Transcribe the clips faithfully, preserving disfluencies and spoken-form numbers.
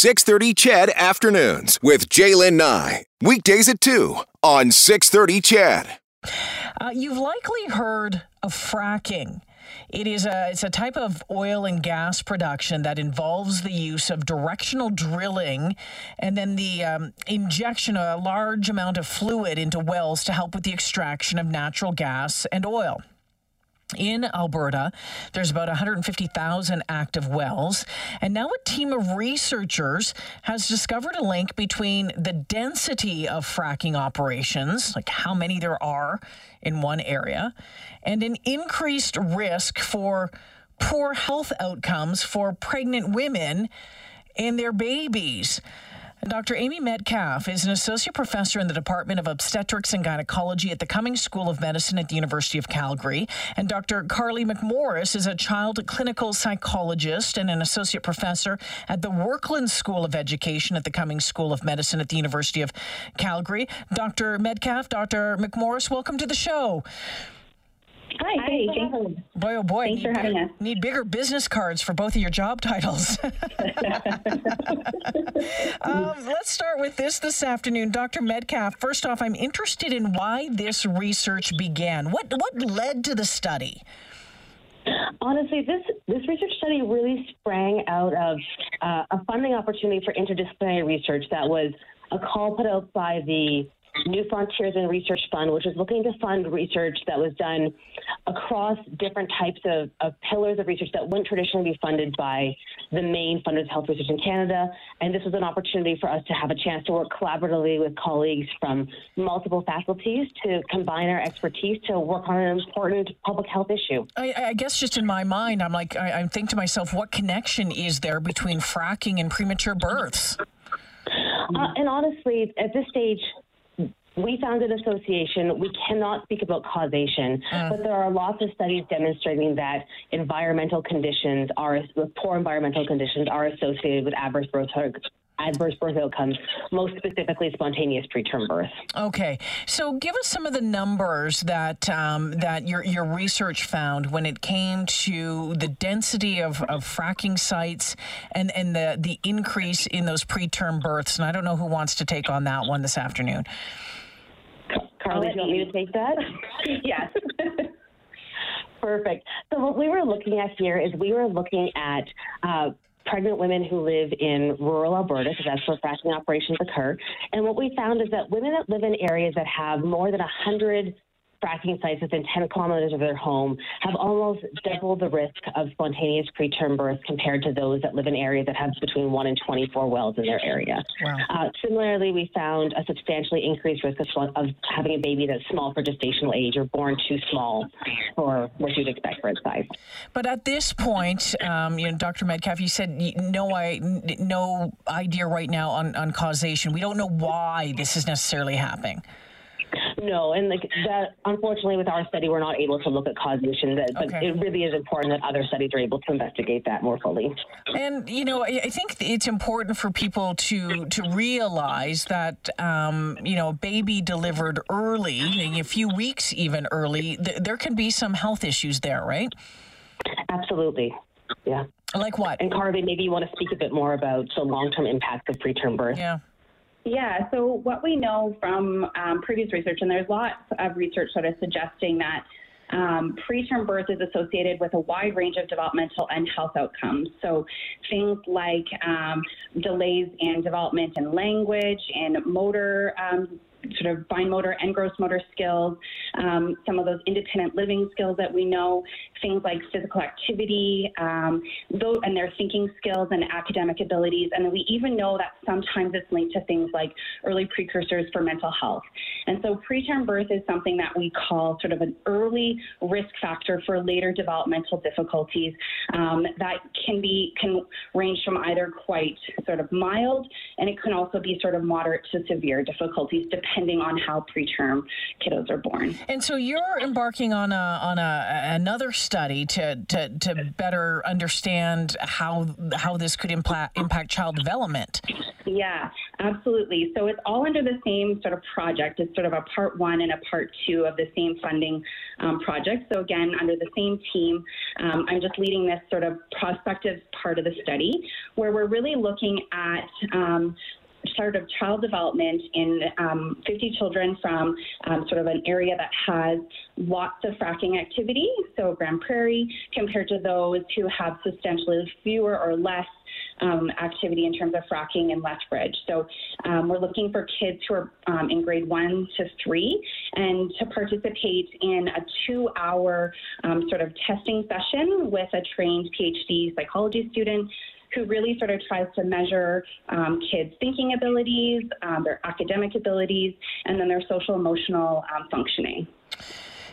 six thirty C H E D Afternoons with Jaylen Nye. Weekdays at two on six thirty C H E D. Uh, you've likely heard of fracking. It is a, it's a type of oil and gas production that involves the use of directional drilling and then the um, injection of a large amount of fluid into wells to help with the extraction of natural gas and oil. In Alberta, there's about one hundred fifty thousand active wells, and now a team of researchers has discovered a link between the density of fracking operations, like how many there are in one area, and an increased risk for poor health outcomes for pregnant women and their babies. Doctor Amy Metcalfe is an associate professor in the Department of Obstetrics and Gynecology at the Cummings School of Medicine at the University of Calgary. And Doctor Carly McMorris is a child clinical psychologist and an associate professor at the Workland School of Education at the Cummings School of Medicine at the University of Calgary. Doctor Metcalfe, Doctor McMorris, welcome to the show. Hi. Hi. Thanks. Boy, oh boy. Thanks need, for having us. Need bigger business cards for both of your job titles. um, let's start with this this afternoon. Doctor Metcalfe, first off, I'm interested in why this research began. What what led to the study? Honestly, this, this research study really sprang out of uh, a funding opportunity for interdisciplinary research that was a call put out by the New Frontiers and Research Fund, which is looking to fund research that was done across different types of, of pillars of research that wouldn't traditionally be funded by the main funders of health research in Canada. And this was an opportunity for us to have a chance to work collaboratively with colleagues from multiple faculties to combine our expertise to work on an important public health issue. I, I guess just in my mind, I'm like, I, I think to myself, what connection is there between fracking and premature births? Uh, and honestly, at this stage, we found an association. We cannot speak about causation, uh, but there are lots of studies demonstrating that environmental conditions are, poor environmental conditions are associated with adverse birth adverse birth outcomes, most specifically spontaneous preterm birth. Okay, so give us some of the numbers that um, that your your research found when it came to the density of, of fracking sites and, and the, the increase in those preterm births. And I don't know who wants to take on that one this afternoon. Carly, do you want me to take that? Yes. Perfect. So what we were looking at here is we were looking at uh, pregnant women who live in rural Alberta, because that's where fracking operations occur. And what we found is that women that live in areas that have more than one hundred fracking sites within ten kilometers of their home have almost double the risk of spontaneous preterm birth compared to those that live in areas that have between one and twenty-four wells in their area. Wow. Uh, similarly, we found a substantially increased risk of, of having a baby that's small for gestational age or born too small for what you'd expect for its size. But at this point, um, you know, Doctor Metcalfe, you said no, I, no idea right now on, on causation. We don't know why this is necessarily happening. No, and like that, unfortunately, with our study, we're not able to look at causation, but okay. It really is important that other studies are able to investigate that more fully. And, you know, I think it's important for people to to realize that, um, you know, a baby delivered early, a few weeks even early, th- there can be some health issues there, right? Absolutely. Yeah. Like what? And Carly, maybe you want to speak a bit more about the long-term impact of preterm birth. Yeah. Yeah, so what we know from um, previous research, and there's lots of research sort of suggesting that um, preterm birth is associated with a wide range of developmental and health outcomes. So things like um, delays in development in language and motor, um, sort of fine motor and gross motor skills, um, some of those independent living skills that we know, things like physical activity, um, those, and their thinking skills and academic abilities. And we even know that sometimes it's linked to things like early precursors for mental health. And so preterm birth is something that we call sort of an early risk factor for later developmental difficulties um, that can be can range from either quite sort of mild, and it can also be sort of moderate to severe difficulties depending on how preterm kiddos are born. And so you're embarking on a on a another study to to, to better understand how how this could impact impact child development. Yeah, Absolutely. So it's all under the same sort of project. It's sort of a part one and a part two of the same funding um, project. So again, under the same team, um, I'm just leading this sort of prospective part of the study where we're really looking at um, sort of child development in um, fifty children from um, sort of an area that has lots of fracking activity, so Grand Prairie, compared to those who have substantially fewer or less Um, activity in terms of fracking in Lethbridge. So um, we're looking for kids who are um, in grade one to three and to participate in a two hour um, sort of testing session with a trained PhD psychology student who really sort of tries to measure um, kids' thinking abilities, um, their academic abilities, and then their social emotional um, functioning.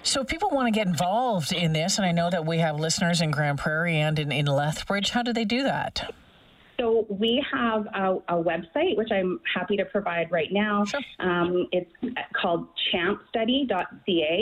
So if people want to get involved in this, and I know that we have listeners in Grand Prairie and in, in Lethbridge, how do they do that? So we have a, a website, which I'm happy to provide right now. Sure. Um, it's called champ study dot c a.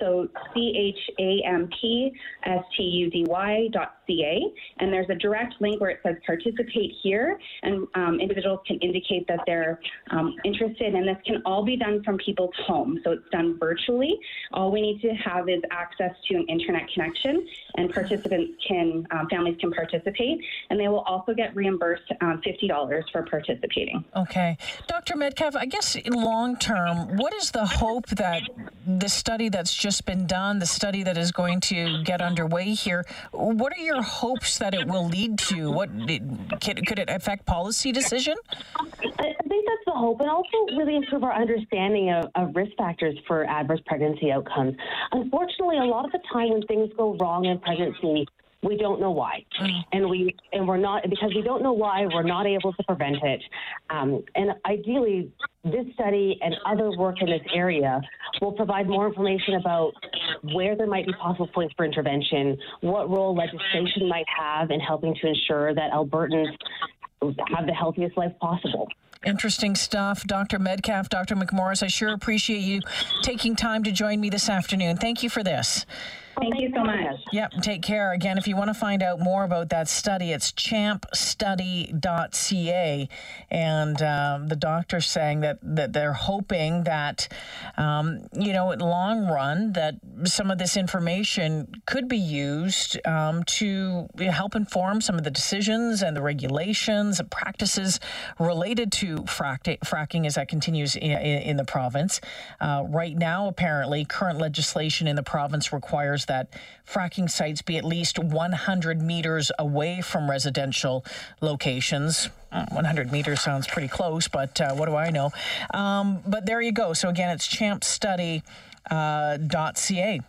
So C H A M P S T U D Y dot C A. And there's a direct link where it says participate here, and um, individuals can indicate that they're um, interested, and this can all be done from people's home. So it's done virtually. All we need to have is access to an internet connection, and participants can, um, families can participate, and they will also get reimbursed um, fifty dollars for participating. Okay. Doctor Metcalfe, I guess long term, what is the hope that the study that's just been done, the study that is going to get underway here, what are your hopes that it will lead to? What could, could it affect policy decision? I think that's the hope, and also really improve our understanding of, of risk factors for adverse pregnancy outcomes. Unfortunately, a lot of the time when things go wrong in pregnancy, we don't know why, and we and we're not because we don't know why we're not able to prevent it. Um, and ideally, this study and other work in this area will provide more information about where there might be possible points for intervention, what role legislation might have in helping to ensure that Albertans have the healthiest life possible. Interesting stuff, Doctor Metcalfe, Doctor McMorris. I sure appreciate you taking time to join me this afternoon. Thank you for this. Thank you so much. Yep, take care. Again, if you want to find out more about that study, it's champ study dot c a. And um, the doctor's saying that, that they're hoping that, um, you know, in the long run, that some of this information could be used um, to help inform some of the decisions and the regulations and practices related to frack- fracking as that continues in, in the province. Uh, right now, apparently, current legislation in the province requires that fracking sites be at least one hundred meters away from residential locations. one hundred meters sounds pretty close, but uh, what do I know? Um, but there you go. So again, it's champ study dot c a.